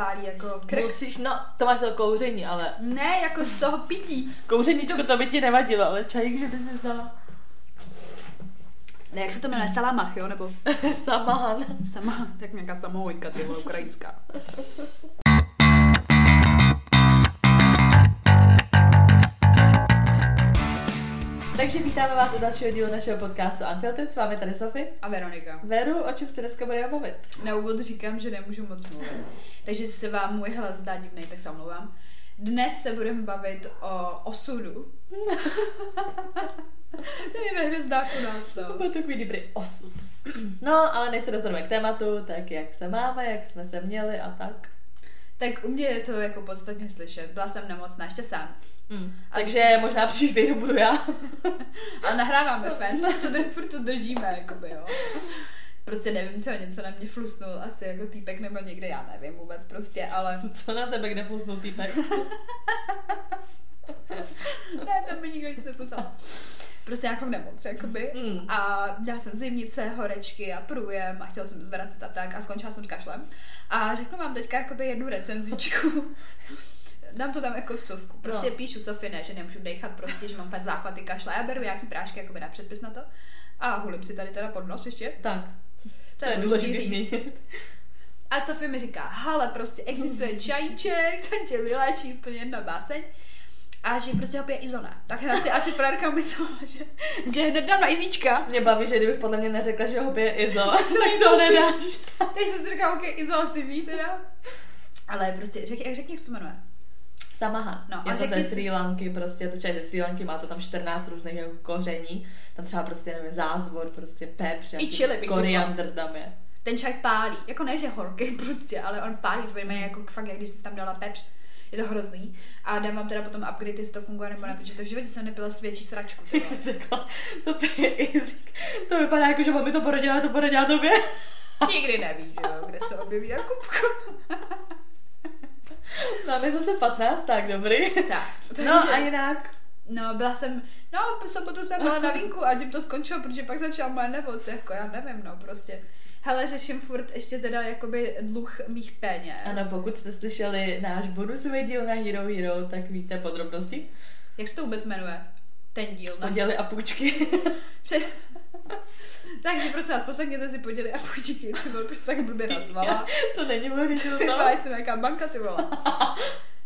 pálí jako krk. Musíš, no, to máš to kouření, ale... Ne, jako z toho pití. Kouřeníčko to by ti nevadilo, ale čajík, že by si zdala. Ne, jak se to jmenuje? Salamach, jo? Nebo... Samán. Samán. Tak nějaká samohojka, ty vole, ukrajinská. Takže vítáme vás u dalšího dílu našeho podcastu Anfield. S vámi tady Sofie a Veronika. Veru, o čem se dneska budeme bavit? Na úvod říkám, že nemůžu moc mluvit. Takže se vám můj hlas zdá divnej, tak se omlouvám. Dnes se budeme bavit o osudu. Ten je ve hvězdáku nás to. Byl takový dobrý osud. No, ale než se dostaneme k tématu, tak jak se máme, jak jsme se měli a tak. Tak u mě je to jako podstatně slyšet. Byla jsem nemocná, ještě sám. Takže možná příští týden budu já. Ale nahráváme fén, furt to držíme, jakoby, jo. Prostě nevím, co něco na mě flusnul, asi jako týpek nebo někde, já nevím vůbec prostě, ale... Co na tebe kde flusnul týpek? Ne, tam by nikdo nic nepusal. Prostě nějakou nemoc, jakoby. A dělala jsem zimnice, horečky a průjem a chtěla jsem zvracet a tak a skončila jsem s kašlem. A řeknu vám teďka jakoby jednu recenzičku. Dám to tam jako v sovku. Prostě no. Píšu Sofie, ne, že nemůžu dechat, prostě, že mám pes záchvaty kašle. Já beru nějaký prášky jakoby na předpis na to. A hulím si tady teda pod nos ještě. Tak. To je důležitý změnit. A Sofie mi říká, hele, prostě existuje čajíček, ten tě vyléčí úplně jedna báseň. A že prostě ho pije Izona. Tak hned si asi frérka myslela, že hned dám na Izíčka. Mě baví, že kdybych podle mě neřekla, že ho pije Izo, tak se ho nedáš. Takže jsem si říkala, ok, Izo asi ví teda. Ale prostě, řekni, jak se to jmenuje. Samahan. No, je to ze Sri Lanky, prostě, to čaj ze Sri Lanky, má to tam 14 různých jako koření, tam třeba prostě, nevím, zázvor, prostě pepř, koriandr tam je. Ten čaj pálí, jako ne, že horký prostě, ale on pálí, to jmenuje jako fakt, jak když jsi tam dala pepř. Je to hrozný. A dám vám teda potom upgrade, jestli to funguje nebo ne, protože to v životě jsem nepila světší sračku. Jak jsem řekla, to pije jazyk. To vypadá jako, že on mi to porodila, tobě. Nikdy nevíš, jo, kde se objeví Jakubko. Máme zase 15, tak dobrý. Tak. Takže, no a jinak? No, byla jsem, v sobotu jsem byla na vínku a tím to skončilo, protože pak začala moje nemoc, jako já nevím, prostě. Hele, řeším furt ještě teda jakoby dluh mých peněz. Ano, pokud jste slyšeli náš bonusový díl na HeroHero, tak víte podrobnosti. Jak se to vůbec jmenuje? Ten díl. Poděly a půjčky. Takže prosím vás, poslechněte si Poděly a půjčky. To bylo prostě tak blbě nazvala. To není blbě, že to byla. Jsem nějaká banka, ty volá.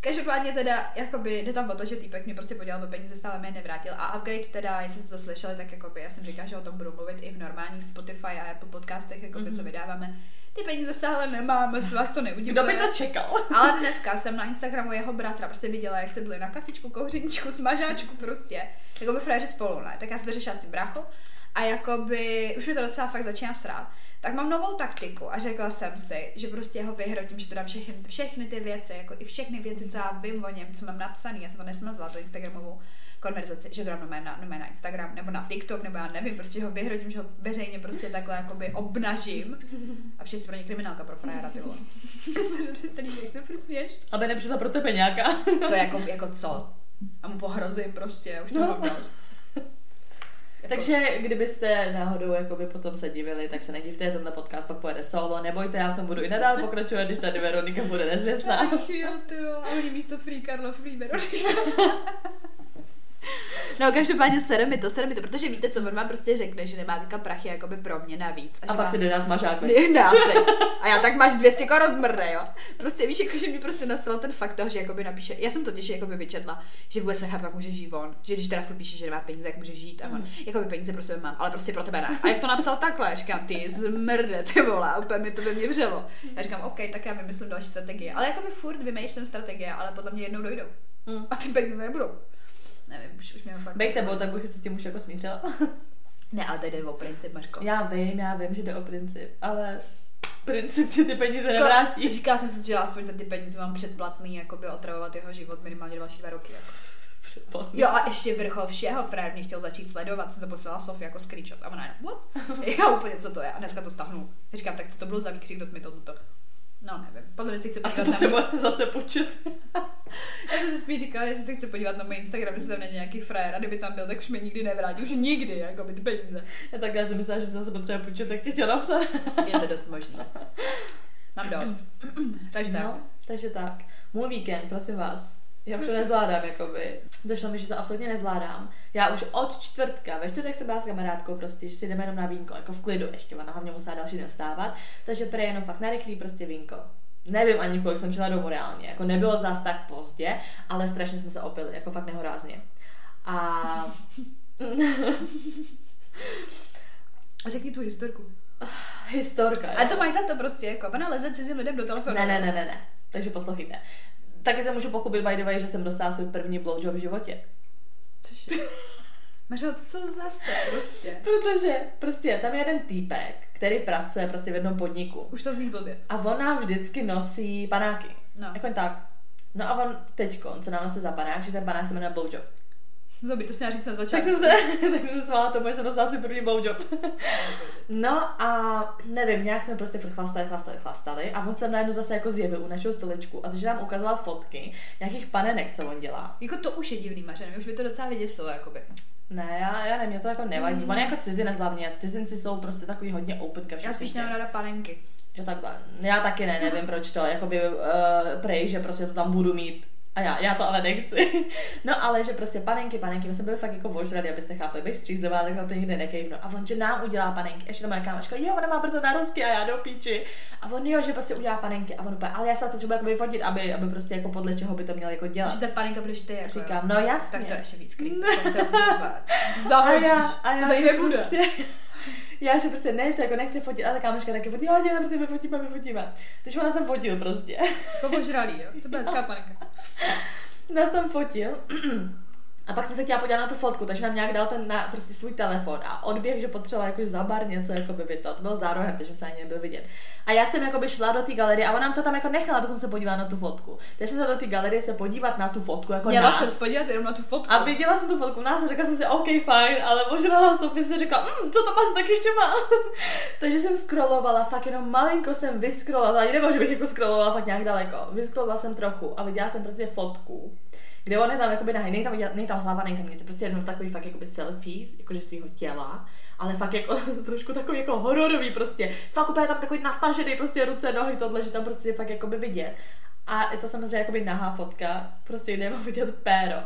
Každopádně teda, jakoby, jde tam o to, že týpek mě prostě podělal do peníze, stále mě nevrátil a upgrade teda, jestli jste to slyšeli, tak jakoby, já jsem říkala, že o tom budu mluvit i v normálních Spotify a Apple podcastech, jakoby, co vydáváme. Ty peníze stále nemáme, z vás to neudivuje. Kdo by to čekal? Ale dneska jsem na Instagramu jeho bratra prostě viděla, jak se byli na kafičku, kouřeničku, smažáčku prostě. Jakoby fréři spolu, ne? Tak já jsem to řešila s tím bráchou a jakoby, už mi to docela fakt začíná srát. Tak mám novou taktiku a řekla jsem si, že prostě ho vyhrotím, že to dám všechny ty věci, jako i všechny věci, co já vím o něm, co mám napsaný, já jsem to nesmazala, to Instagramovou konverzaci, že to dám na Instagram, nebo na TikTok, nebo já nevím, prostě ho vyhrotím, že ho veřejně prostě takhle jakoby obnažím. A přijde pro ně kriminálka pro frajera, ty vole. Jak se furt směš? Aby nepřišla pro tebe nějaká. To je jako co? A mu pohrozím prostě, už to mám dost. Takže kdybyste náhodou jakoby potom se divili, tak se nedivte, tenhle podcast pak pojede solo, nebojte, já v tom budu i nadál pokračovat, když tady Veronika bude nezvěstná. Ach jo, tyjo, a oni místo Free Karlo, Free Veronika. No, každopádně sere mi to, protože víte, co on vám prostě řekne, že nemá teďka prachy jakoby pro mě navíc. A pak si jde na smažáku. A já tak máš 200 korun zmrde, jo. Prostě víš, jakože mi prostě nasral ten fakt toho, že jakoby napíše. Já jsem totiž jakoby vyčetla, že vůbec nechápu, jak může žít on, že když teda furt píše, že nemá peníze, jak může žít a on jakoby peníze pro sebe mám, ale prostě pro tebe ne. A jak to napsal takhle, říkám, ty zmrde, ty volá, úplně mi to ve mně vřelo. Já říkám, OK, tak já vymyslím další strategie, ale jakoby furt vymýšlím strategie, ale podle mě jednou dojdou. A ty peníze nebudou. Nevím, už mě fakt... Bejte bo, tak bych se s tím už jako smířila. Ne, ale tady jde o princip, Mařko. Já vím, že jde o princip, ale princip ti ty peníze nevrátí. Říkala jsem si, že aspoň za ty peníze mám předplatný, jakoby otravovat jeho život minimálně 2 roky. Jako. Předplatný. Jo a ještě vrchol všeho, frér mě chtěl začít sledovat, jsem to poslala Sofie jako screenshot a ona what? Já úplně, co to je? A dneska to stahnu. Říkám, tak co to bylo za výkřik, kdo mi to? No, nevím. Podle mě si chce podívat na můj... zase počet. Já jsem si spíš říkala, jestli se chce podívat na můj Instagram, jestli tam není nějaký frajer a kdyby tam byl, tak už mě nikdy nevrátí. Už nikdy, jako by ty peníze. Já takhle jsem myslela, že jsem se potřeba počet, tak tě napsat. Je to dost možný. Mám dost. Takže tak. No, Takže tak, můj víkend, prosím vás. Já už to nezvládám, jakoby. Došlo mi, že to absolutně nezvládám. Já už od čtvrtka, ve čtvrtek jsem byla s kamarádkou, prostě, že si jdeme jenom na vínko, jako v klidu ještě, ona hlavně musela další den vstávat, takže prej jenom fakt narychlý prostě vínko. Nevím ani, kolik jsem šla domů reálně, jako nebylo zas tak pozdě, ale strašně jsme se opili, jako fakt nehorázně. A... Řekni tu historku. Historka. A to máš za to prostě, jako ona leze cizím lidem do telefonu. Ne. Takže poslouchejte. Taky se můžu pochopit, by the way, že jsem dostala svůj první blowjob v životě. Což je? Mařo, co zase prostě? Protože prostě tam je jeden týpek, který pracuje prostě v jednom podniku. Už to zní blbě. A ona vždycky nosí panáky. No. Jako jen tak. No a on teďko, co nám nosil za panák, že ten panák se jmenuje blowjob. Dobrý, to si měla říct na začátku. Tak jsem se smála tomu, že jsem dostala svůj první blowjob. No a nevím, nějak jsme prostě chlastali a on se najednou zase jako zjevil u našeho stoličku a zase nám ukazoval fotky nějakých panenek, co on dělá. Jako to už je divný, Mařen, už by to docela vyděsilo, jakoby. Ne, já nevím, mě to jako nevadí. On je jako cizinec hlavně, cizinci jsou prostě takový hodně open ke všem. Já spíš nemám ráda panenky. Jo, takhle. Já taky nevím proč to, jakoby prej, že prostě to tam budu mít. A já to ale nechci. No ale že prostě panenky, my jsme byli fakt jako ožrady, abyste chápali, bych střízlivá, tak na to nikdy nekejvno. A on, že nám udělá panenky, ještě tam moje kámoška, jo, ona má brzo narozky a já do píči. A on, jo, že prostě udělá panenky a on úplně, ale já se to potřebuji jako vyfotit, aby prostě jako podle čeho by to měl jako dělat. Že ta panenka budeš ty, jako říkám, jo. No jasně. Tak to ještě víc krý. Já že prostě ne, že jako nechci fotit, a ta kámoška taky fotí, jo, dělám, prostě vyfotíme. Takže ona jsem fotil prostě. Jako požralý, jo? To byla hezká panenka. Nás tam fotil. A pak jsem se chtěla podívat na tu fotku, takže nám nějak dal ten prostě svůj telefon a odběh, že potřebovala jakože za bar něco jakoby by to bylo zárohem, takže se ani nebyl vidět. A já jsem jakoby šla do té galerie a ona nám to tam jako nechala, abychom se podívali na tu fotku. Takže jsem se do té galerie se podívat na tu fotku jako nás. Měla se podívat jenom na tu fotku. A viděla jsem tu fotku nás a řekla jsem si OK, fajn, ale možná Sofie si řekla, co tam asi tak ještě má. Takže jsem scrollovala, fakt jenom malinko jsem vyscrollovala, ani nebo že bych jako scrollovala fakt nějak daleko. Vyscrollovala jsem trochu a viděla jsem prostě fotku, kde on je tam jakoby nahý, nej tam hlava, nej tam nic, prostě jenom takový fakt jakoby selfie, jakože svýho těla, ale fakt jako trošku takový jako hororový prostě, fakt úplně tam takový natažený prostě ruce, nohy, tohle, že tam prostě je fakt jakoby vidět. A je to samozřejmě jakoby nahá fotka, prostě nemám vidět péro.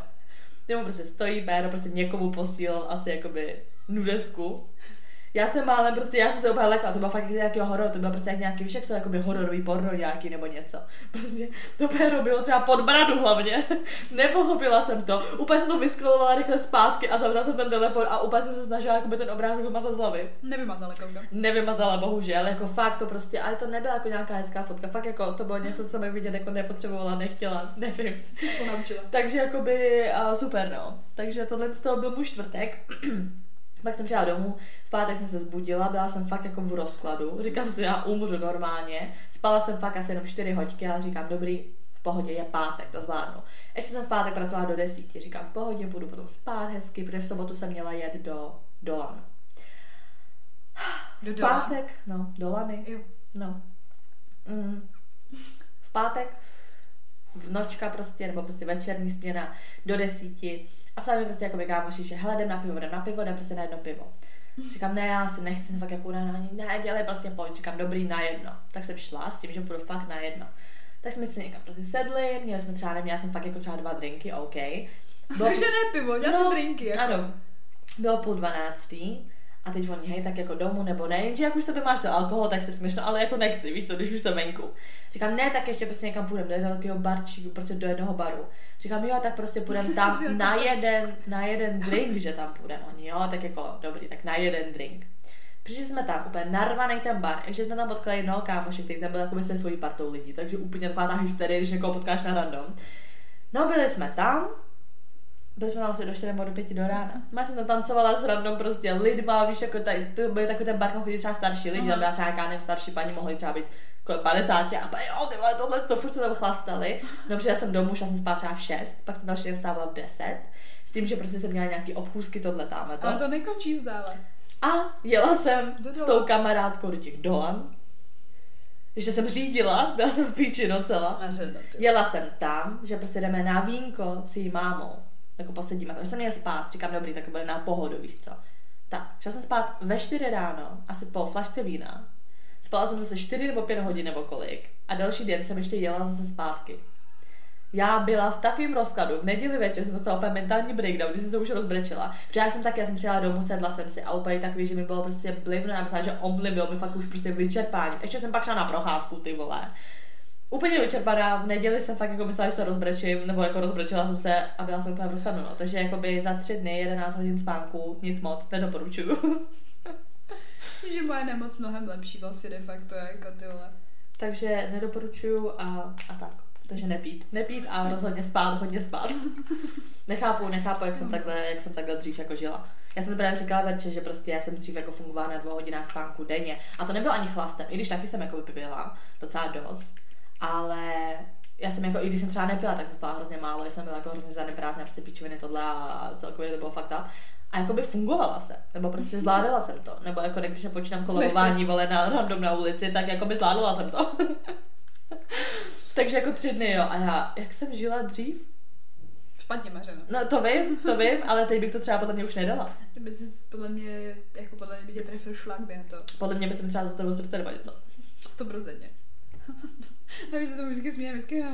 Nebo prostě stojí péro, prostě někomu posílal asi jakoby nudesku. Já jsem se úplně lekla, to byla fakt nějaký horor, to byla prostě jak nějaký, víš, jak jsou jakoby hororový porno nějaký nebo něco. Prostě to péro bylo třeba pod bradu hlavně. Nepochopila jsem to, úplně jsem to vyskrolovala rychle zpátky a zavřela jsem ten telefon a úplně jsem se snažila jakoby ten obrázek vymazat z hlavy. Nevymazala, bohužel, ale jako fakt to prostě, ale to nebyla jako nějaká hezká fotka, fakt jako to bylo něco, co mi vidět jako nepotřebovala, nechtěla, nevím. Takže jakoby super, no. Takže tohle z toho byl můj čtvrtek. Pak jsem přijela domů, v pátek jsem se zbudila, byla jsem fakt jako v rozkladu, říkám si, já umřu normálně, spala jsem fakt asi jenom 4 hoďky, ale říkám, dobrý, v pohodě, je pátek, to zvládnu. Ještě jsem v pátek pracovala do 10, říkám, v pohodě, budu potom spát hezky, protože v sobotu jsem měla jet do Dolany. Do Dolany? V pátek, no, Dolany. Jo. No. V pátek, nočka prostě, nebo prostě večerní směna do 10, a psala mi prostě jako kámoši, že hele, jdem na pivo, jdem prostě na jedno pivo. Říkám, ne, já si nechci, jsem fakt jako ne, dělej, prostě pojď. Říkám, dobrý, na jedno. Tak jsem šla s tím, že budu fakt na jedno. Tak jsme si někam prostě sedli, měli jsme třeba, já jsem fakt jako třeba 2 drinky, OK. Takže ne pivo, já jsem drinky. Jako. Ano, bylo 11:30 a teď oni, hej, tak jako domů nebo ne, že jak už sebe máš to alkohol, tak si řekneš, no ale jako nechci, víš to, když už jsem venku. Říkám, ne, tak ještě prostě někam půjdeme do takového barčíku, prostě do jednoho baru. Říkám, jo, tak prostě půjdeme tam na jeden drink, že tam půjdeme. Oni, jo, tak jako dobrý, tak na jeden drink. Přišli jsme tam, úplně narvaný ten bar, ještě jsme tam potkali jednoho kámoše, který tam byl jakoby se svojí partou lidí, takže úplně taková ta hysterie, když někoho potkáš na random. No, byli jsme tam asi do 4 nebo do 5 do rána. Já jsem tam tancovala s random prostě lidma, víš, jako tady, to byl takový ten bar, kam chodí třeba starší lidi, tam byla třeba nějaká starší paní, mohli třeba být kolem 50 a pak jo, tyhle, tohle, to furt se tam chlastali. No přijela jsem domů, šla jsem spát třeba v 6, pak jsem další den vstávala v 10, s tím, že prostě jsem měla nějaký obchůzky tohle tam. Ale to nekončí vzdále. A jela jsem s tou kamarádkou do těch Dolan, že jsem řídila, byla jsem v píči docela. Jela jsem tam, že prostě jdeme na vínko s její mámou. Jako posedíme, takže jsem měla spát, říkám, dobrý, tak to bude na pohodu, víš co. Tak, šla jsem spát ve 4 ráno, asi po flašce vína, Spala jsem zase 4 nebo 5 hodin nebo kolik a další den jsem ještě jela zase zpátky. Já byla v takovém rozkladu, v neděli večer jsem dostala úplně mentální breakdown, když jsem se už rozbrečela. Protože já jsem přijela domů, sedla jsem si a úplně takový, že mi bylo prostě blivno, já myslela, že omdlím, bylo mi fakt už prostě vyčerpání. Ještě jsem pak šla na procházku, ty vole. Úplně vyčerpaná, v neděli jsem fakt jako myslela, že se rozbrečím, nebo jako rozbrečela jsem se a byla jsem úplně rozkladu, no. Takže jakoby za 3 dny 11 hodin spánku, nic moc, nedoporučuju. Myslím, že moje nemoc mnohem lepší vlastně de facto jako ty vole. Takže nedoporučuju a tak. Takže nepít a rozhodně spát, hodně spát. Nechápu, jak jsem takhle dřív jako žila. Já jsem právě říkala Verče, že prostě já jsem dřív jako fungovala na 2 hodinách spánku denně. A to nebylo ani chlastem, i když taky jsem jako vypila docela dost. Ale já jsem jako, i když jsem třeba nepila, tak jsem spala hrozně málo, jsem byla jako hrozně zaneprázdná, prostě píčoviny tohle a celkově to bylo fakt tak. A jakoby fungovala jsem, nebo prostě zvládala jsem to. Nebo jako když nepočítám kolobování vole na random na ulici, tak jakoby zvládala jsem to. Takže jako 3 dny, jo. A já, jak jsem žila dřív? Špatně mařeno. No to vím, ale teď bych to třeba podle mě už nedala. Kdyby jsi podle mě by tě trefil šlak během toho. Podle mě by jsem třeba zastavil srdce nebo něco. 100%. Já víš, že to vždycky směje, vždycky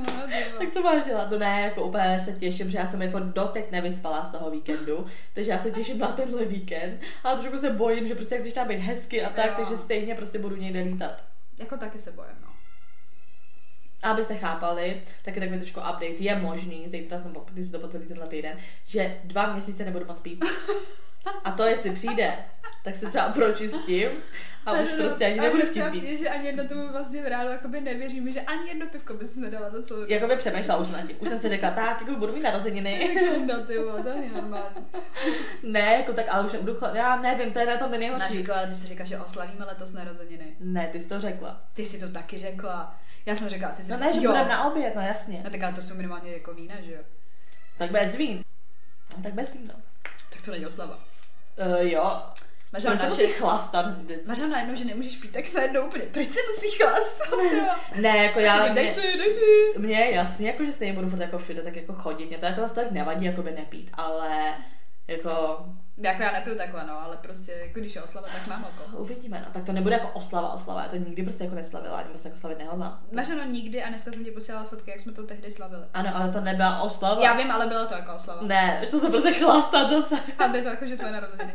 tak co máš dělat? No ne, jako úplně se těším, že já jsem jako doteď nevyspala z toho víkendu, takže já se těším na tenhle víkend, ale trošku se bojím, že prostě jak chceš tam být hezky a tak, jo. Takže stejně prostě budu někde lítat. Jako taky se bojím, no. A abyste chápali, tak mi trošku update, je možný, zítra jsem, když se to potvrdí tenhle týden, že 2 měsíce nebudu moc pít. A to jestli přijde, tak se třeba pročistím a už prostě ani nebudu tím pít. Přijde, že ani jedno tomu vlastně v reálu jakoby nevěřím, že ani jedno pivko by se nedala za celou. Jakoby přemýšlela už nad tím. Už jsem si řekla, tak jakoby budu mít narozeniny. No ty vole, to je normální. Ne, jako tak, ale už nebudu já nevím, to je na tom nejhorší. Naško, ale ty jsi řekla, že oslavíme letos narozeniny. Ne, ty jsi to řekla. Ty jsi to taky řekla. Já jsem řekla, ty jsi řekla. No ne, že budeme na oběd, no jasně. No tak ale to jsou minimálně jako vína, že jo. Tak bez vín. Tak to není oslava. Jo. Mařela musí chlastat. Mařela najednou, že nemůžeš pít, tak najednou úplně, proč se musí chlastat? Ne, jako já... Mně je jasný, jako, že stejně budu furt jako všude tak jako chodit. Mně to jako zase tak nevadí, jako by nepít, ale jako... Jako já nepiju takhle, no, ale prostě, jako když je oslava, tak mám oko. Uvidíme, no. Tak to nebude jako oslava. Já to nikdy prostě jako neslavila, ani prostě jako slavit nehodla. Mařeno nikdy a dneska jsem ti posílala fotky, jak jsme to tehdy slavili. Ano, ale to nebyla oslava. Já vím, ale byla to jako oslava. Ne, to se prostě chlastat zase. A by to jako, že tvoje narozeniny.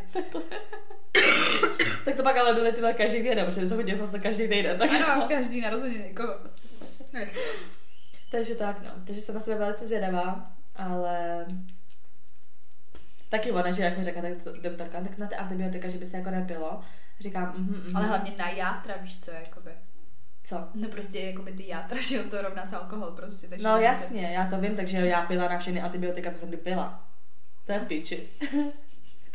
Tak to pak ale byly tyhle každý týden, protože jsem chodila vlastně každý týden. Tak ano, každý narozeniny, koho. Takže tak, no. Takže jsem na sebe velice zvědavá, ale... Taky ona, že jak mi řekla doktorka, tak snad antibiotika, že by se jako nepilo. Říkám, Ale hlavně na játra, víš co, jakoby. Co? No prostě jakoby ty játra, že to rovná s alkohol prostě. Takže no jasně, já to vím, takže já pila na všechny antibiotika, co jsem kdy pila. To je v píči.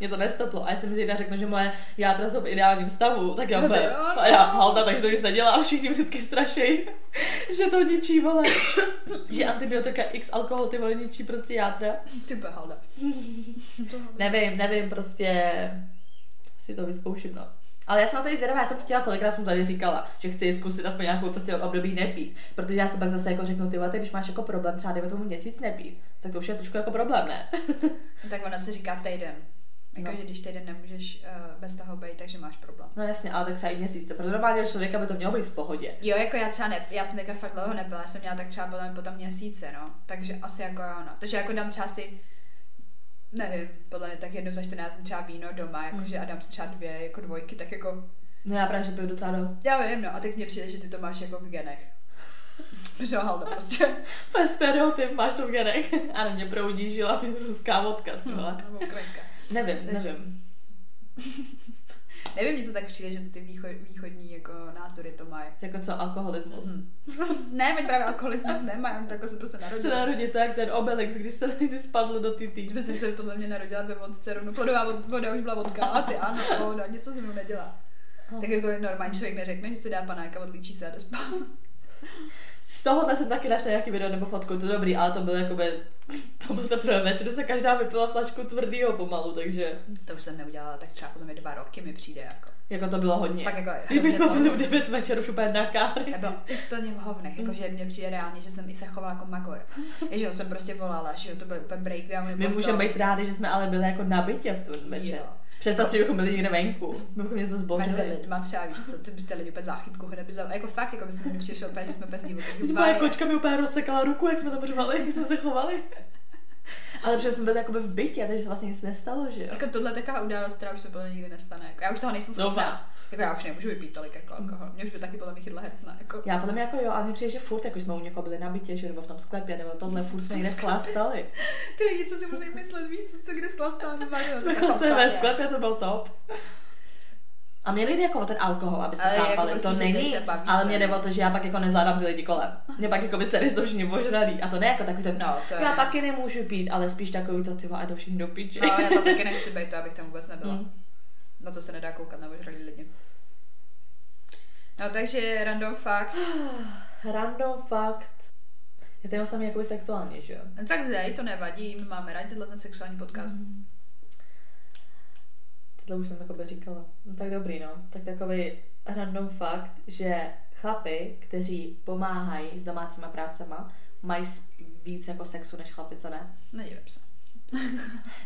Mě to nestoplo. A jestli mi zítra řeknu, že moje játra jsou v ideálním stavu, tak já no úplně, a já halda, takže to nic nedělám, všichni vždycky strašejí, že to ničí, vole. Že antibiotika x alkohol, ty vole, ničí prostě játra. Ty bude halda. Nevím, prostě si to vyzkouším, no. Ale já jsem na to i zvědavá, já jsem chtěla, kolikrát jsem tady říkala, že chci zkusit aspoň nějakou prostě období nepít, protože já se pak zase jako řeknu, ty vole, když máš jako problém třeba 9 měsíc nepít, tak to už je trošku jako problém, ne? Tak ona se říká týden. No. Jako, že když týden nemůžeš bez toho být, takže máš problém. No jasně, ale tak třeba i měsíc, protože normálně člověka by to mělo být v pohodě. Jo, jako já jsem teďka fakt dlouho nepila, já jsem měla tak třeba potom měsíce, no. Takže asi jako ano. Takže jako dám třeba si, nevím, podle mě tak jednou za 14 třeba víno doma, jakože a dám si třeba 2 jako 2, tak jako... No já právě, že piju docela dost. Já vím, no a teď mně přijde, že ty to máš jako v genech. Žohal to prostě. Bez stereotyp, máš to v genech. A mě proudí žila ruská vodka, nebo ukrajinská. Nevím. Nevím, mě to tak přijde, že to ty východní jako nátury to mají. Jako co, alkoholismus? Ne, oni právě alkoholismus nemají, oni takhle se prostě narodili. Se narodí to jak ten Obelix, když spadl do ty. Prostě se podle mě narodila ve vodce rovnou. Plodová voda už byla vodka, a ty ano, voda, něco se mnou nedělá. Tak jako normální člověk neřekne, že se dá panáka, odlíčí se a dospal. Z tohohle jsem taky našla nějaký video nebo fotku, to dobrý, ale to bylo jakoby, to bylo teprve večeru, se každá vypila flašku tvrdýho pomalu, takže... To už jsem neudělala, tak třeba podle mě 2 roky mi přijde jako. Jako to bylo hodně. Fakt jako... Kdyby jsme byli v 9 večer už úplně na káry. Já byla úplně v hovnech, jakože mě přijde reálně, že jsem i se chovala jako magor. Ježi, jsem prostě volala, že to byl úplně breakdown. My můžeme být rádi, že jsme ale byli jako na bytě v ten večer. Představ si, že bychom byli někde venku. Bychom něco zbožili. Mezi lidma třeba, víš co, ty by ty lidi úplně záchytku hrebizali. A jako fakt, jako bychom mi přišli úplně, že jsme bez divokou. Moje kočka mi úplně rozsekala ruku, jak jsme tam řvali, jak jsme se chovali. Ale protože jsme byli jakoby v bytě, takže se vlastně nic nestalo, že jo? Jako tohle taková událost, která už se podle mě nikdy nestane. Jako já už toho nejsem schopná. Jako já už nemůžu vypít tolik jako alkohol. Mě už by taky podle mě chytla hercna. Jako. Já podle mě jako jo, ale mi přijde, že furt, jako jsme u někoho byli na bytě, že nebo v tom sklepě, nebo tohle furt jsme někde chlastali. Ty lidi, co si musí myslet, víš, co kde chlastá, nebo jsme chlastali ve sklepě, to byl top. A mě nejde jako o ten alkohol, abyste chápali, jako prostě, to není, ale mě jde o to, že já pak jako nezvládám ty lidi kolem. Mě pak jako by se všichni ožralí. A to ne jako takový ten, no, to já taky nemůžu pít, ale spíš takový to, tyvo, a do všech do piči. No, já tam taky nechci být, to abych tam vůbec nebyla. Na to se nedá koukat, na ožralí lidi. No, takže random fakt. Random fakt. Je to jenom samý jakoby sexuální, že jo? No, tak tady to nevadí, my máme rádi ten sexuální podcast. Tohle už jsem takové říkala. No, tak dobrý, no. Tak takový random fakt, že chlapi, kteří pomáhají s domácíma prácema, mají víc jako sexu než chlapi, co ne? Nedívám se.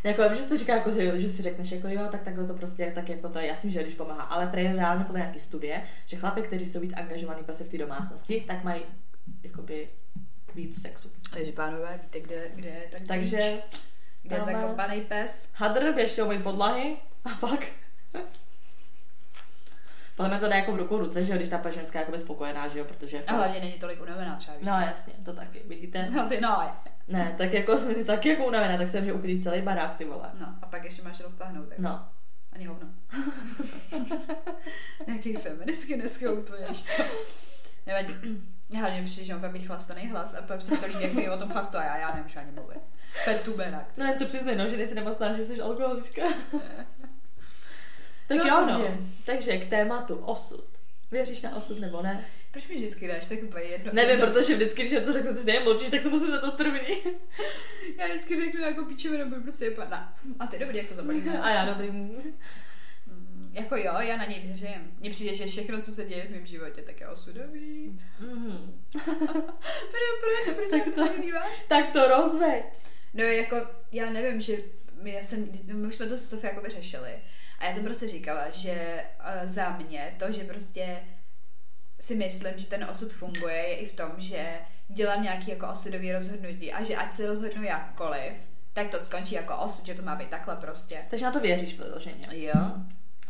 Jako, já vím, že to říká, jako, že si řekneš, jako jo, tak takhle to prostě, tak jako to je jasný, že když pomáhá. Ale tady je reálně podle nějaký studie, že chlapi, kteří jsou víc angažovaní prostě v té domácnosti, tak mají jakoby víc sexu. Takže pánové, víte, kde je tak takže kde zakopaný pes? Hadr, běžte umýt podlahy. A pak? Podle mě to dá jako v ruku ruce, že jo, když ta ženská je spokojená, že jo, protože... A hlavně není tolik unavená třeba, víš. No jasně, to taky, vidíte? No jasně. Ne, tak jako unavená, tak se může uklidit celý barák, ty vole. No, a pak ještě máš roztáhnout, tak. No. Ani hovno. Nějaký feministky dneska úplně, víš co? Nevadí. Já hlavně přišli, že mám pak být chlastaný hlas a pak se mi to líbí, jak mluví o tom chlastu a já nemůžu ani mluvit. Petuberák. No něco přiznej, no, že nejsi nemocná, že jsi alkoholička. Tak no, jo, no. Takže k tématu osud. Věříš na osud nebo ne? Proč mi vždycky dáš tak úplně jedno? Nevím, protože vždycky, když já to řeknu, ty si mlčíš, tak se musím za to první. Já vždycky řeknu jako pičovinu, nebo prostě padá. A ty dobrý, jak to zabalí. A já dobrý. Jako jo, já na něj věřím. Mně přijde, že všechno, co se děje v mém životě, tak je osudový. Proč se to nedíváš? Tak to rozveď. No jako, já nevím, že my jsme to s Sofie jakoby řešili. A já jsem prostě říkala, že za mě to, že prostě si myslím, že ten osud funguje, je i v tom, že dělám nějaký jako osudový rozhodnutí a že ať se rozhodnu jakkoliv, tak to skončí jako osud, že to má být takhle prostě. Takže na to věříš vyloženě. Jo.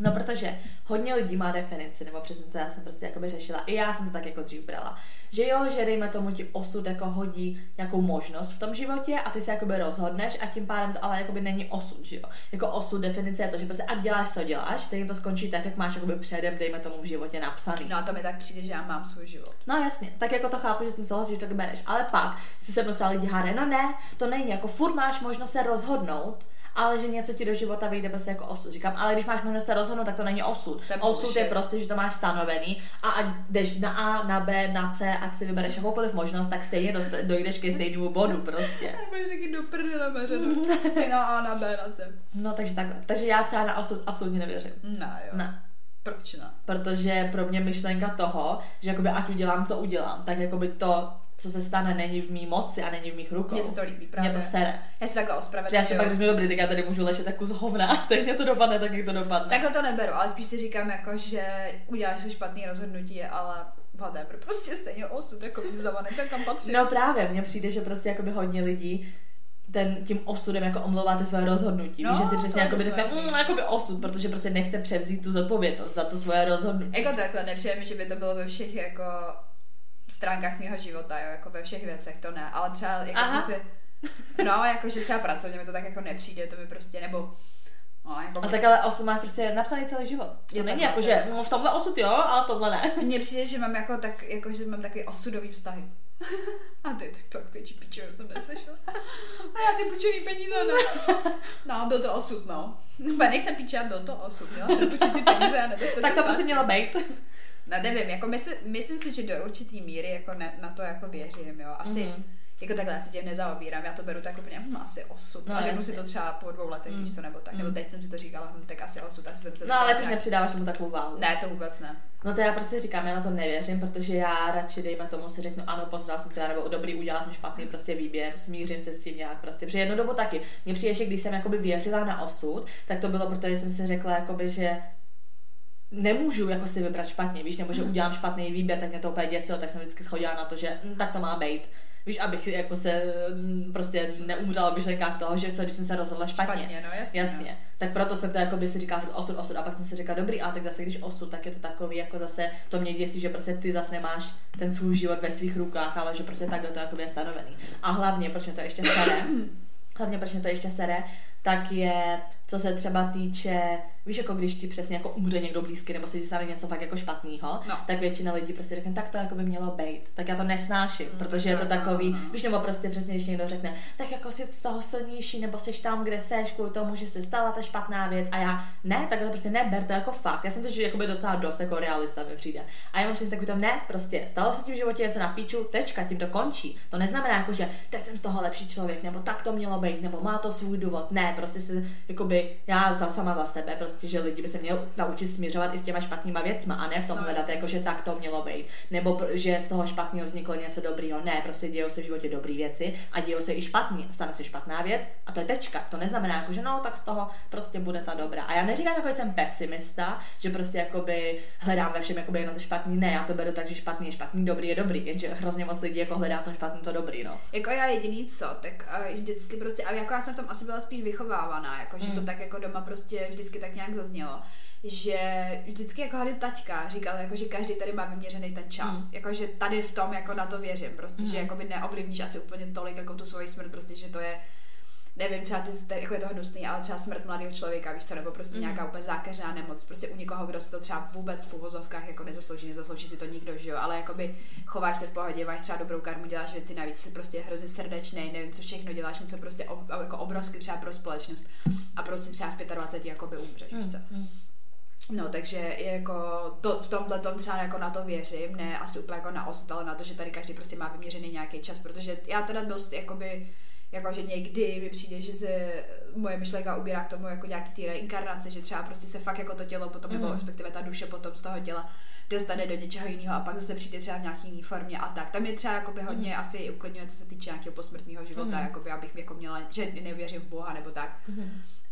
No, protože hodně lidí má definici, nebo přesně co já jsem prostě jakoby řešila, i já jsem to tak jako dřív brala, že jo, že dejme tomu ti osud jako hodí nějakou možnost v tom životě a ty se jakoby rozhodneš a tím pádem to ale jakoby není osud, že jo. Jako osud definice je to, že prostě a děláš, co děláš, teď to skončí tak, jak máš jakoby předem, dejme tomu v životě napsaný. No a to mi tak přijde, že já mám svůj život. No jasně, tak jako to chápu, že s tím souhlasíš, že tak bereš, ale pak si se mnou třeba lidi hádají, no ne, to není, jako furt máš možnost se rozhodnout, ale že něco ti do života vyjde prostě jako osud. Říkám, ale když máš možnost se rozhodnout, tak to není osud. Osud je prostě, že to máš stanovený a jdeš na A, na B, na C, ať si vybereš jakoukoliv možnost, tak stejně dojdeš ke stejnému bodu prostě. Máš taky do prdele mařenu. Ty na A, na B, na C. No takže takhle. Takže já třeba na osud absolutně nevěřím. No jo. Ne. Proč ne? Protože pro mě myšlenka toho, že jakoby ať udělám, co udělám, tak jakoby to... co se stane, není v mý moci a není v mých rukou. Mně se to líbí, právě. Mě to sere. Já si takhle ospravedlňuji. Já si pak řeknu, dobrý, tak já tady můžu ležet tak kus hovna a stejně to dopadne, tak jak to dopadne. Takhle to neberu, ale spíš si říkám, jako, že uděláš si špatný rozhodnutí, ale whatever, prostě stejně osud, jako vyzavanek, tak tam patří. No právě, mně přijde, že prostě jakoby hodně lidí tím osudem jako omlouvá ty své rozhodnutí. No, víš, že si přesně jakoby řekne, jakoby osud, protože prostě nechce převzít tu zodpovědnost za to svoje rozhodnutí. Jako takhle, nepřijde mi, že by to bylo ve všech jako stránkách mýho života, jo, jako ve všech věcech, to ne, ale třeba, jako co si, no, jakože třeba pracovně mi to tak jako nepřijde, to mi prostě, nebo, no, jako... A tak ale osud máš prostě napsaný celý život, to není jako, že v tomhle osud jo, ale tohle ne. Mně přijde, že mám jako tak, jakože mám takový osudový vztahy. A ty, tak ty čipiče, jsem neslyšela. A já ty půjčený peníze, no. No, byl to osud, no. Pane, nejsem píče, byl to osud, jo, jsem půjčit ty peníze a nedostat. Tak to prostě měla být. No nevím, jako myslím si, že do určitý míry jako na to jako věřím, jo. Asi Jako takhle, já si tím nezaobírám, já to beru tak úplně asi osud. No, a řeknu si to třeba po 2 letech, víš co, nebo tak. Nebo teď jsem si to říkala, tak asi osud, asi jsem se... No ale už nepřidáváš tomu takovou váhu. Ne, to vůbec ne. No to já prostě říkám, já na to nevěřím, protože já radši dejme tomu si řeknu, ano, poslal jsem teda, nebo dobrý, udělal jsem špatný prostě výběr, smířím se s tím nějak prostě. Protože jednu dobu taky. Mně přijde, že když jsem jakoby věřila na osud, tak to bylo, protože jsem si řekla jakoby, že nemůžu jako si vybrat špatně, víš, nebo že udělám špatný výběr, tak mě to úplně děsilo, tak jsem vždycky shodila na to, že tak to má být. Víš, abych jako se prostě neumřela v myšlenkách toho, že co, když jsem se rozhodla špatně. No, jasně. No. Tak proto jsem to jakoby si říkala osud a pak jsem si říkala dobrý, a tak zase když osud, tak je to takový jako zase to mě děsí, že prostě ty zase nemáš ten svůj život ve svých rukách, ale že prostě takhle to jakoby je stanovený. A hlavně, proč mě to ještě sere? Tak je, co se třeba týče, víš, jako když ti přesně jako umře někdo blízky, nebo se ti stane něco fakt jako špatného, no. Tak většina lidí prostě řekne, tak to jako by mělo být. Tak já to nesnáším, protože je to takový, víš, nebo prostě přesně když někdo řekne, tak jako jsi z toho silnější, nebo jsi tam, kde seš, kvůli tomu, že se stala ta špatná věc. A já ne, tak to prostě neber, to jako fakt. Já jsem to jako by docela dost jako realista mi přijde. A já mám přesně takový to ne, prostě stalo se tím životě něco na píču, tečka, tím to končí. To neznamená jako, že teď jsem z toho lepší člověk, nebo tak to mělo být, nebo má to svůj důvod. Ne, prostě se jakoby já sama za sebe, prostě že lidi by se měli naučit smířovat i s těma špatnýma věcma a ne v tom hledat jako že tak to mělo být, nebo že z toho špatného vzniklo něco dobrýho. Ne, prostě dějou se v životě dobrý věci a dějou se i špatný, stane se špatná věc a to je tečka. To neznamená jako že no tak z toho prostě bude ta dobrá. A já neříkám jako že jsem pesimista, že prostě jakoby hledám ve všem jakoby jenom to špatný. Ne, já to beru tak, že špatný je špatný, dobrý je dobrý, jenže hrozně moc lidí jako hledá v tom špatném to dobrý, no. Jako já jediný co, tak vždycky prostě a jako já jsem v tom asi byla spíš vychovávaná, jako, že to tak jako doma prostě vždycky tak nějak zaznělo, že vždycky jako hlavně taťka říkala, jako, že každý tady má vyměřený ten čas, jako, že tady v tom jako na to věřím, prostě, že jako by neovlivníš asi úplně tolik jako tu svoji smrt, prostě, že to je, nevím, třeba ty, jako je to hnusný, ale třeba smrt mladého člověka, víš co, nebo prostě nějaká úplně zákeřná nemoc, prostě u někoho, kdo si to třeba vůbec v uvozovkách jako nezaslouží si to nikdo, že jo, ale jakoby chováš se v pohodě, máš třeba dobrou karmu, děláš věci navíc, jsi prostě hrozně srdečnej, nevím, co všechno děláš, něco prostě jako obrovsky třeba pro společnost a prostě třeba v 25 jakoby umřeš, víš co. No, takže je jako to, v tomhle tom třeba jako na to věřím, ne asi úplně jako na osud, ale na to, že tady každý prostě má vyměřený nějaký čas, protože já teda dost jakoby jakože někdy mi přijde, že se moje myšlenka ubírá k tomu jako nějaký té reinkarnace, že třeba prostě se fakt jako to tělo potom, nebo respektive ta duše potom z toho těla dostane do něčeho jiného a pak zase přijde třeba v nějaký jiný formě a tak. Tam je třeba jakoby hodně asi uklidňuje, co se týče nějakého posmrtného života, jakoby abych jako měla, že nevěřím v Boha nebo tak.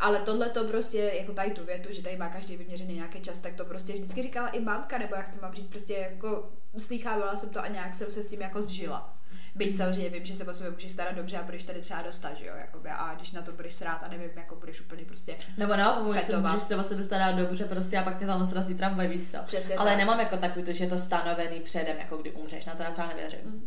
Ale tohle to prostě, jako tady tu větu, že tady má každý vyměřený nějaký čas, tak to prostě vždycky říkala i mámka, nebo jak to mám říct, prostě jako slýchávala jsem to a nějak jsem se s tím jako zžila. Byť samozřejmě vím, že se o sobě můžeš starat dobře a budeš tady třeba dostat, že jo, jakoby, a když na to budeš srát a nevím, jako budeš úplně prostě nebo naopak, můžeš se o sebe starat dobře prostě a pak tě tam srazí tramvaj, víš co. Přesně. Ale tak. Nemám jako takový to, že je to stanovený předem, jako kdy umřeš, na to já třeba nevěřím.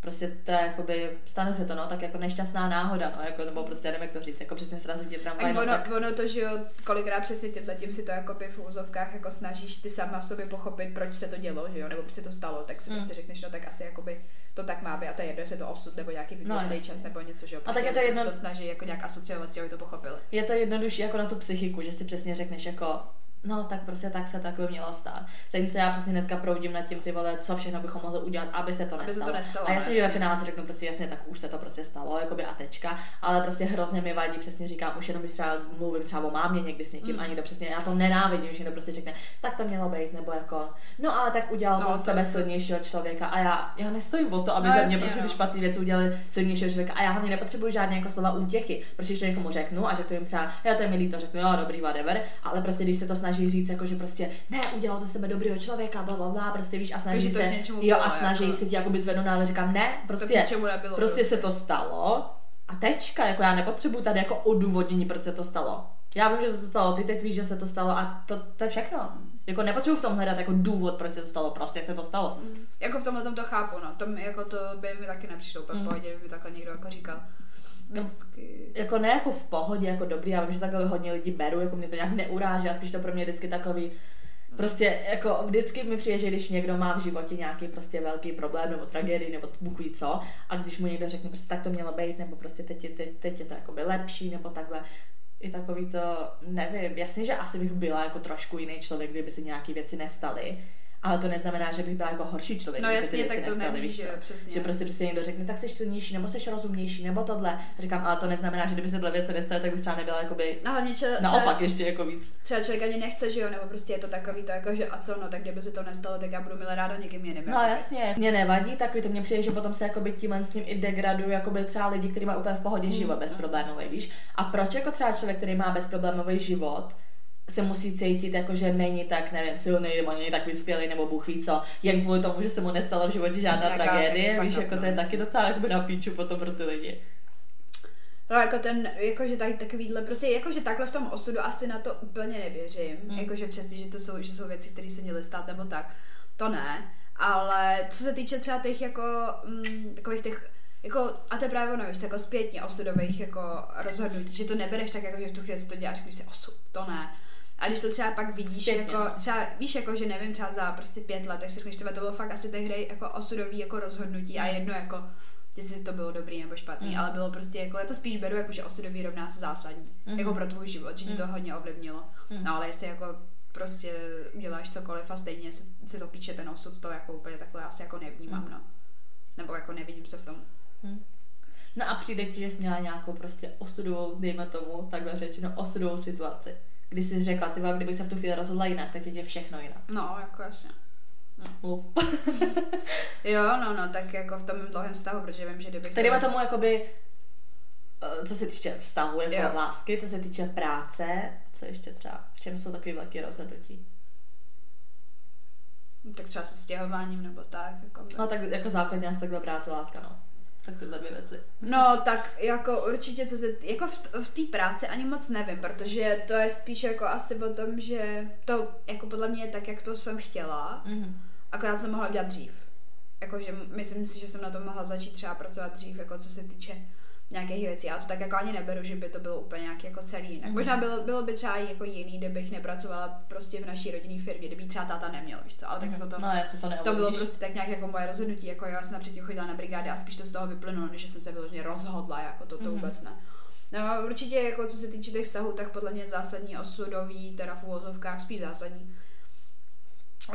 Prostě to je jakoby, stane se to, no, tak jako nešťastná náhoda, no, jako, nebo prostě, nevím, jak to říct, jako přesně srazí tě tramvaj. No, ono to, že jo, kolikrát přesně tímhletím si to jakoby v úzovkách jako snažíš ty sama v sobě pochopit, proč se to dělo, že jo, nebo se to stalo, tak si prostě řekneš, no tak asi jakoby to tak má být a to je jedno, jestli to osud nebo nějaký vyměřený čas nebo něco, že jo. Prostě a tak je to jedno... se to snaží jako nějak asociovat s tím, aby to pochopili. Je to jednodušší jako na tu psychiku, že si přesně řekneš jako no tak prostě tak se takové mělo stát. Zatímco já přesně hnedka proudím nad tím ty vole, co všechno bychom mohli udělat, aby se to nestalo. A jasně, že ve finále si řeknu prostě jasně, tak už se to prostě stalo, jakoby a tečka, ale prostě hrozně mi vadí, přesně říkám, už jenom když třeba mluvím třeba o mámě někdy s někým a někdo přesně, já to nenávidím, že někdo prostě řekne, tak to mělo být, nebo jako, no ale tak udělal no, to z tebe silnějšího člověka a já nestojím o to, aby no, ze mě prostě ty špatné věci udělali silnějšího člověka a já hlavně nepotřebuji žádné jako slova útěchy, protože to někomu řeknu a řeknu jim třeba, já to je milý, to řeknu, jo, dobrý, whatever, ale prostě když se to snaží říct jako že prostě ne, udělal to z tebe dobrýho člověka, blablabla, prostě víš, a snaží se jo a snaží jako... se ti jakoby zvednout, ale říkám ne, prostě se to stalo. A tečka, jako já nepotřebuji tady jako odůvodnění, proč se to stalo. Já vím, že se to stalo, ty teď víš, že se to stalo a to je všechno. Jako nepotřebuji v tom hledat jako důvod, proč se to stalo, prostě se to stalo. Jako v tomhle to chápu, no. Tom, jako to by mi taky nepřišlo úplně v pohodě, kdyby takhle někdo jako říkal. Vždycky. Jako ne jako v pohodě, jako dobrý, já vím, že takhle hodně lidí beru, jako mě to nějak neuráží, a spíš to pro mě vždycky takový, prostě jako vždycky mi přijde, že když někdo má v životě nějaký prostě velký problém nebo tragédii nebo buchví co a když mu někdo řekne prostě tak to mělo být nebo prostě teď je to jakoby lepší nebo takhle, i takový to, nevím, jasně, že asi bych byla jako trošku jiný člověk, kdyby se nějaký věci nestaly. ale to neznamená, že bych byla jako horší člověk. No jasně, tak to není, že přesně. Že prostě někdo řekne, tak jsi silnější, nebo jsi rozumnější, nebo tohle. A říkám, ale to neznamená, že kdyby se věci nestaly, tak bych třeba nebyla jakoby naopak ještě jako víc. Třeba člověk ani nechce, že jo, nebo prostě je to takový to jako, že a co, no tak kdyby se to nestalo, tak já budu milá ráda někým jiným. No jasně, mě nevadí, takový to mě přijde, že potom se jakoby tímhle s tím i degradují jakoby třeba lidi, kteří mají úplně v pohodě život bezproblémový, víš? A proč jako třeba člověk, který má bezproblémový život, se musí cítit jako, že není tak, nevím, silný, nebo není tak vyspělý, nebo Bůh ví co, jak kvůli tomu, že se mu nestala v životě žádná tragédie, víš, jako to je taky docela jakoby na píču potom pro ty lidi. No jako ten, jakože takovýhle, prostě jakože takhle v tom osudu asi na to úplně nevěřím, jakože přesně, že jsou věci, které se měly stát, nebo tak, to ne, ale co se týče třeba těch jako, takových těch, jako, a to je právě ono, víš, jako zpětně osudových jako rozhodnutí, že to nebereš tak, jako, že v tu chvíli si to děláš, když se osud, to ne. A když to třeba pak vidíš, zpětně, jako, třeba, víš, jako, že nevím, třeba za prostě 5 let, tak si řekneš, to bylo fakt asi tehdy jako osudový jako rozhodnutí a jedno jako, jestli to bylo dobrý nebo špatný, ale bylo prostě jako, já to spíš beru jako, že osudový rovná se zásadní, jako pro tvůj život, že ti to hodně ovlivnilo, no ale jestli jako prostě děláš cokoliv a stejně se to píče ten osud, to jako úplně takhle asi jako nevnímám, no. Nebo jako nevidím se v tom. No a přijde ti, že jsi měla nějakou prostě osudovou, dejme tomu, takhle řečeno, osudovou situaci. Kdy jsi řekla, ty vole, kdybych se v tu chvíli rozhodla jinak, tak je všechno jinak. No, jako jasně. Mluv. Jo, no, tak jako v tom dlouhém vztahu, protože vím, že kdybych tak se... Tak tomu jakoby, co se týče vztahu, jako lásky, co se týče práce, co ještě třeba, v čem jsou takový velký rozhodnutí? Tak třeba se stěhováním nebo tak. Jako tak. No tak jako základně asi takhle práce, láska, no. Tak tyhle dvě věci. No, tak jako určitě, co se, jako v té práci ani moc nevím, protože to je spíš jako asi o tom, že to jako podle mě je tak, jak to jsem chtěla, akorát jsem mohla udělat dřív. Jakože myslím si, že jsem na to mohla začít třeba pracovat dřív, jako co se týče nějakých věcí. Já to tak jako ani neberu, že by to bylo úplně nějak jako celý jinak. Možná bylo by třeba jako jiný, kdybych nepracovala prostě v naší rodinné firmě, kdyby třeba táta neměl, víš co, ale tak jako to, no, to bylo prostě tak nějak jako moje rozhodnutí, jako já jsem napředtím chodila na brigády a spíš to z toho vyplynulo, než jsem se vyloženě rozhodla, jako to vůbec ne. No určitě jako co se týče těch vztahů, tak podle mě zásadní osudový, teda v uvozovkách spíš zásadní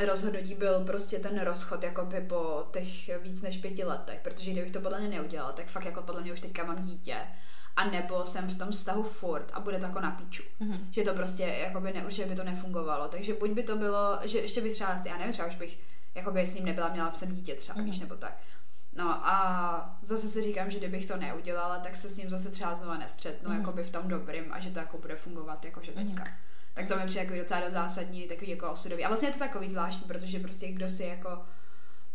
rozhodnutí byl prostě ten rozchod jakoby po těch víc než 5 letech, protože kdybych to podle mě neudělala, tak fakt jako podle mě už teďka mám dítě a nebo jsem v tom vztahu furt a bude to jako na píču, že to prostě jakoby neurčitě by to nefungovalo, takže buď by to bylo, že ještě bych třeba, já nevím, třeba už bych jakoby s ním nebyla, měla jsem dítě třeba, víš, nebo tak. No a zase si říkám, že kdybych to neudělala, tak se s ním zase třeba znova nestřetnu jakoby v tom dobrým a že to jako bude fungovat jakože teďka. Tak to mi přijde jako docela zásadní, takový jako osudový. A vlastně je to takový zvláštní, protože prostě kdo si jako,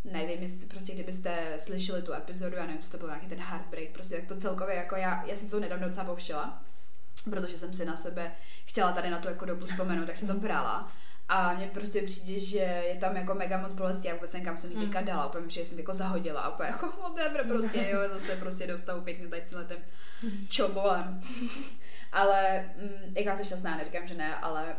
nevím, jestli, prostě kdybyste slyšeli tu epizodu, já nevím, co to byl nějaký ten heartbreak, prostě tak to celkově jako já jsem to nedávno docela pouštěla, protože jsem si na sebe chtěla tady na tu jako dobu vzpomenout, tak jsem to brala. A mně prostě přijde, že je tam jako mega moc bolesti, já vůbec nevím, kam jsem ji teďka dala, opět mi přijde, že jsem jako zahodila, a opět jako prostě, jo, zase prostě dostavu pěkně tady s tímhletem čobolem. Ale jak já jsem šťastná, neříkám, že ne, ale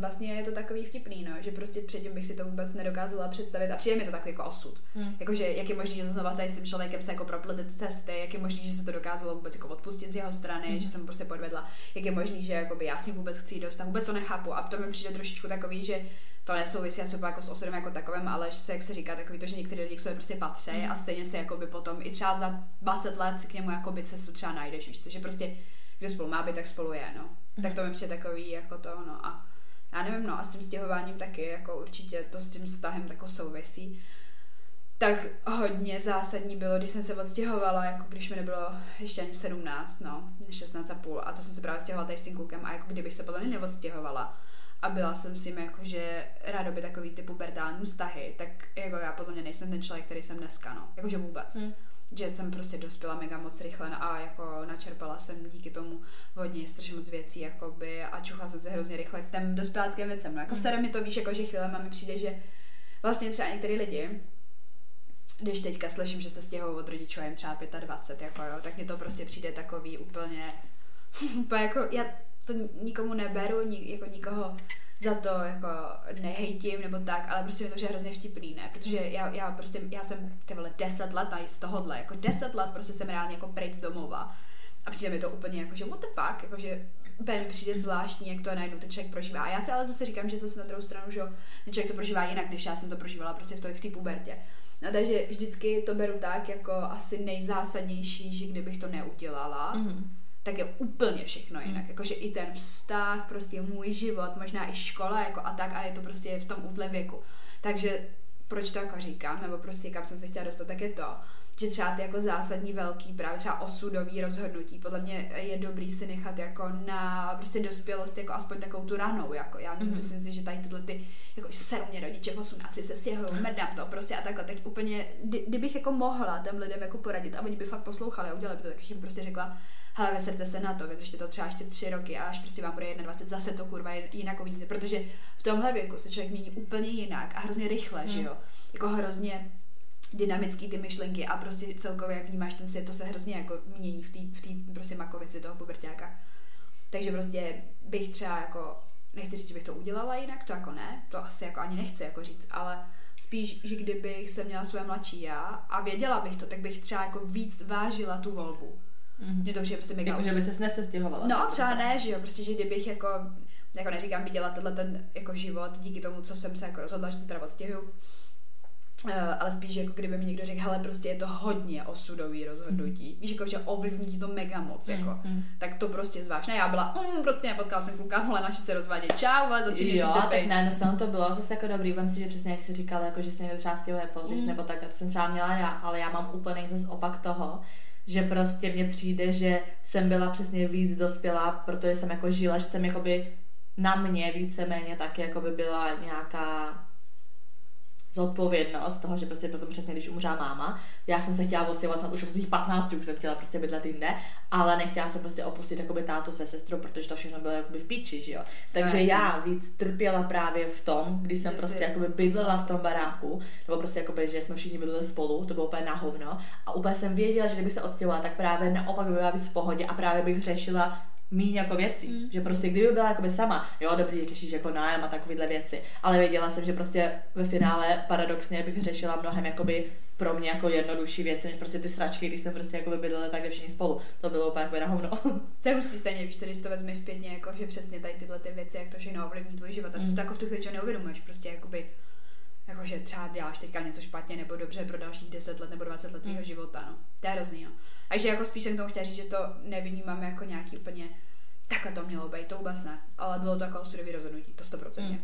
vlastně je to takový vtipný, no, že prostě předtím bych si to vůbec nedokázala představit a přijde mi to takový jako osud. Jakože jak je možný, že znovu tady s tím člověkem se jako proplete cesty, jak je možný, že se to dokázalo vůbec jako odpustit z jeho strany, že jsem prostě podvedla, jak je možný, že jakoby já si vůbec chci dostat, vůbec to nechápu a to mi přijde trošičku takový, že to nesouvisí asi jako s osudem jako takovým, ale že se, jak se říká, takový to, že některé lidi k sobě prostě patří a stejně se jakoby potom i třeba za 20 let si k němu jakoby cestu třeba najdeš, víš co, že prostě kdo spolu má být, tak spolu je, no. Tak to mi přijde takový, jako to, no a já nevím, no a s tím stěhováním taky, jako určitě to s tím vztahem tako souvisí. Tak hodně zásadní bylo, když jsem se odstěhovala, jako když mi nebylo ještě ani 17, no, 16,5 a to jsem se právě stěhovala tady s tím klukem a jako kdybych se podle mě neodstěhovala a byla jsem s tím jakože rádoby takový typu pubertální vztahy, tak jako já podle mě nejsem ten člověk, který jsem dneska, no, jakože vůbec. Že jsem prostě dospěla mega moc rychle a jako načerpala jsem díky tomu hodně strašně moc věcí jakoby a čuchla jsem se hrozně rychle k těm dospěláckým věcem, no jako sere mi to, víš, jako že chvílema mi přijde, že vlastně třeba některý lidi, když teďka slyším, že se stěhují od rodičů a jim třeba 25, jako jo, tak mi to prostě přijde takový úplně jako já to nikomu neberu, jako nikoho za to jako nehejtím nebo tak, ale prostě mi to je hrozně vtipný, ne? Protože já prostě, já jsem ty vole 10 let tady z tohohle, jako 10 let prostě jsem reálně jako pryč z domova a přijde mi to úplně jako, že what the fuck, jakože ven přijde zvláštní, jak to najednou ten člověk prožívá. A já se ale zase říkám, že zase na druhou stranu, že ten člověk to prožívá jinak, než já jsem to prožívala prostě v té pubertě. No, takže vždycky to beru tak jako asi nejzásadnější, že kdybych to neudělala, tak je úplně všechno jinak. Jakože i ten vztah, prostě můj život, možná i škola jako a tak, a je to prostě v tom útle věku. Takže proč to jako říkám, nebo prostě kam jsem se chtěla dostat, tak je to, že třeba ty jako zásadní velký, právě třeba osudový rozhodnutí, podle mě je dobrý si nechat jako na prostě dospělost, jako aspoň takovou tu ranou, jako já myslím si, že tady tyhle ty, jako seru mě rodiče v 18 se sjehlou, mrdám to prostě a takhle, teď úplně, kdybych jako mohla těm lidem jako poradit a oni by fakt poslouchali a udělali by to, tak jim prostě řekla, hele, veserte se na to, vydržte to třeba ještě 3 roky a až prostě vám bude 21, zase to kurva jinak uvidíte, protože v tomhle věku se člověk mění úplně jinak a hrozně rychle, že jo, jako hrozně dynamický ty myšlenky a prostě celkově, jak vnímáš ten svět, to se hrozně jako mění v té prostě makovici toho puberťáka. Takže prostě bych třeba jako, nechci říct, že bych to udělala jinak, to jako ne, to asi jako ani nechci jako říct, ale spíš, že kdybych se měla svoje mladší já a věděla bych to, tak bych třeba jako víc vážila tu volbu. Mě to přijde prostě mega jako, že by ses nesestěhovala. No třeba ne, že jo, prostě, že kdybych jako neříkám, viděla tenhle ten jako život díky tomu, co jsem se jako rozhodla, že se teda odstěhuju. Ale spíš, jako kdyby mi někdo řekl, hele, prostě je to hodně osudový rozhodnutí. Víš, jako, že ovlivní to mega moc, jako. Tak to prostě zvláštně. Já byla, prostě nepotkala jsem kluka, vole, naši se rozvádějí, čau, a za 3 měsíce pejč. Jo, tak ne, to bylo zase jako dobrý, vem si, že přesně jak jsi říkala, jako, že jsi někdo třeba stěhuje později, nebo tak, to jsem třeba měla já, ale já mám úplnej zase opak toho, že prostě mně přijde, že jsem byla přesně víc dospělá, protože jsem jako žila, že jsem jakoby na mě víceméně taky jakoby byla nějaká zodpovědnost toho, že prostě potom přesně, když umřela máma, já jsem se chtěla odstěhovat, už od svých 15 už jsem chtěla prostě bydlet jinde, ale nechtěla jsem prostě opustit jakoby tátu se sestrou, protože to všechno bylo jakoby v píči, že jo. Takže no, já víc trpěla právě v tom, když jsem prostě jakoby bydlela v tom baráku, nebo prostě jakoby, že jsme všichni bydleli spolu, to bylo úplně na hovno a úplně jsem věděla, že kdyby se odstěhovala, tak právě naopak by byla víc v pohodě a právě bych řešila míň jako věcí, že prostě kdyby byla jakoby sama, jo, dobrý, řešíš jako nájem a takovýhle věci, ale věděla jsem, že prostě ve finále paradoxně bych řešila mnohem jakoby pro mě jako jednodušší věci, než prostě ty sračky, když jsem prostě jakoby bydlela tak všichni spolu. To bylo úplně jakoby na hovno. To je hustý stejně, víš, když to vezmeš zpětně, jako že přesně tady tyhle ty věci, jak to všechno ovlivní tvůj život, a to si to jako v tu chvíli neuvědomuješ, prostě jakože třeba děláš teďka něco špatně nebo dobře pro dalších 10 let nebo 20 let tvýho života, no. To je hrozný, no. A že jako spíš jsem k tomu chtěla říct, že to nevnímám jako nějaký úplně, takhle to mělo být, to vůbec ne, ale bylo to jako osudový rozhodnutí, to 100%, že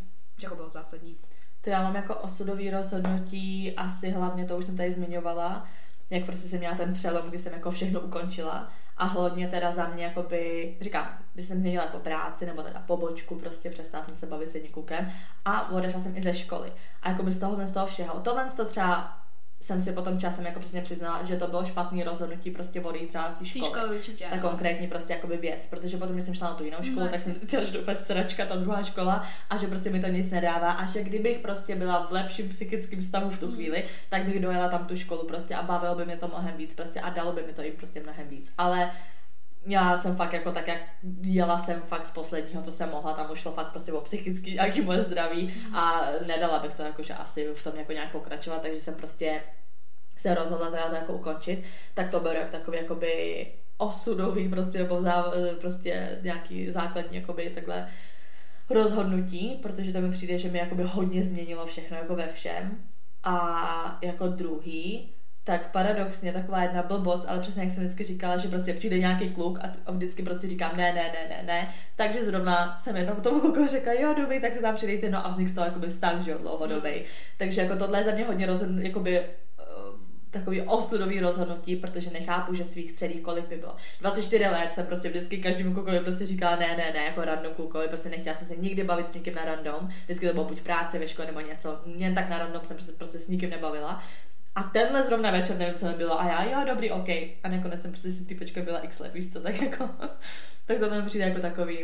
jako bylo zásadní. To já mám jako osudový rozhodnutí, asi hlavně to už jsem tady zmiňovala, jak prostě jsem měla ten přelom, kdy jsem jako všechno ukončila a hodně teda za mě jakoby, říkám, že jsem změnila jako práci nebo teda pobočku, prostě přestala jsem se bavit s jedním klukem a odešla jsem i ze školy a jakoby z toho všeho, tohle to třeba jsem si potom časem jako přesně přiznala, že to bylo špatný rozhodnutí prostě odejít třeba z té školy. Ta konkrétní prostě jakoby věc, protože potom, když jsem šla na tu jinou školu, tak jsem cítila, že to úplně sračka, ta druhá škola a že prostě mi to nic nedává a že kdybych prostě byla v lepším psychickém stavu v tu chvíli, tak bych dojela tam tu školu prostě a bavilo by mě to mnohem víc prostě a dalo by mi to i prostě mnohem víc, ale já jsem fakt jako tak, jak jela jsem fakt z posledního, co jsem mohla, tam ušlo fakt prostě o psychický nějaký moje zdraví a nedala bych to jakože asi v tom jako nějak pokračovat, takže jsem prostě se rozhodla teda to jako ukončit, tak to beru jak takový jakoby osudový prostě nebo prostě nějaký základní jakoby takhle rozhodnutí, protože to mi přijde, že mi jakoby hodně změnilo všechno jako ve všem a jako druhý tak paradoxně taková jedna blbost, ale přesně jak jsem vždycky říkala, že prostě přijde nějaký kluk a vždycky prostě říkám ne, takže zrovna jsem jednou tomu kluku řekla, jo dobrý, tak se tam přidejte, no a vznik z toho jakoby vztah, že jo, dlouhodobý. Takže jako tohle je za mě hodně takový osudový rozhodnutí, protože nechápu, že svých celých kolik by bylo. 24 let jsem prostě vždycky každému klukovi prostě říkala ne, jako random klukovi, prostě nechtěla jsem se nikdy bavit s nikým na random, vždycky to bylo buď práce, ve škole nebo něco, jen tak na random jsem prostě s nikým nebavila. A tenhle zrovna večer, nevím, co mi bylo, a já, jo, dobrý, OK. A nakonec jsem prostě s tím týpečkem byla x let, víš co, tak jako, tak to tam přijde jako takový.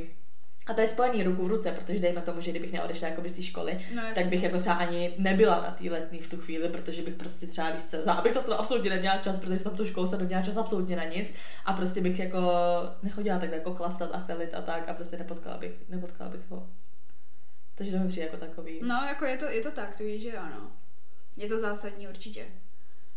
A to je spojený ruku v ruce, protože dejme tomu, že kdybych neodešla jakoby z té školy, no, tak bych jako třeba ani nebyla na té letní v tu chvíli, protože bych prostě třeba, víš co, abych to absolutně neměla čas, protože jsem tu školu jsem neměla čas absolutně na nic a prostě bych jako nechodila takhle jako chlastat a felit a tak a prostě nepotkala bych ho. Takže to mi přijde jako takový. No, jako je to tak, to víš, že ano. Je to zásadní určitě.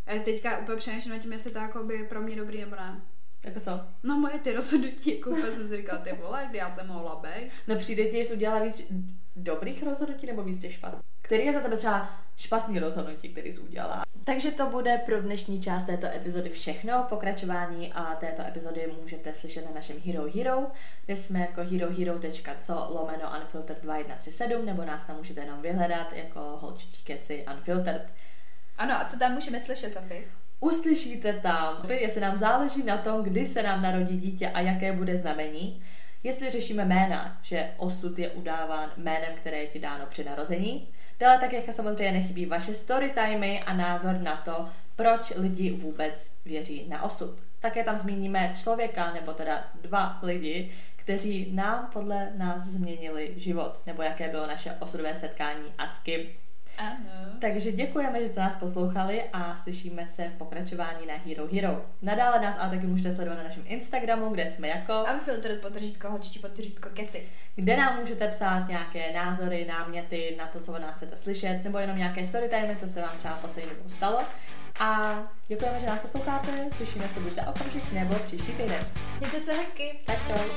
Já teďka úplně přemýšlím nad tím, jestli to jako by pro mě dobrý nebo ne. Jako co? No moje ty rozhodnutí, jako jsem si říkala, ty vole, kdy já jsem mohla být. No přijde ti, že jsi udělala víc dobrých rozhodnutí nebo víc těch špatných? Který je za tebe třeba špatný rozhodnutí, který jsi udělala? Takže to bude pro dnešní část této epizody všechno. Pokračování a této epizody můžete slyšet na našem HeroHero, kde jsme jako herohero.co/unfiltered2137 nebo nás tam můžete jenom vyhledat jako holčičí keci Unfiltered. Ano, a co tam můžeme slyšet, Sofie? Uslyšíte tam, jestli nám záleží na tom, kdy se nám narodí dítě a jaké bude znamení. Jestli řešíme jména, že osud je udáván jménem, které je ti dáno při narození. Dále také samozřejmě nechybí vaše storytimey a názor na to, proč lidi vůbec věří na osud. Také tam zmíníme člověka, nebo teda dva lidi, kteří nám podle nás změnili život, nebo jaké bylo naše osudové setkání a s kým. Ano. Takže děkujeme, že jste nás poslouchali a slyšíme se v pokračování na HeroHero. Nadále nás ale taky můžete sledovat na našem Instagramu, kde jsme jako _hočti_keci, kde nám můžete psát nějaké názory, náměty na to, co od nás chcete slyšet, nebo jenom nějaké storytime, co se vám třeba poslední dobou stalo. A děkujeme, že nás posloucháte, slyšíme se buď za okamžik nebo příští týden. Mějte se hezky. Tak čau.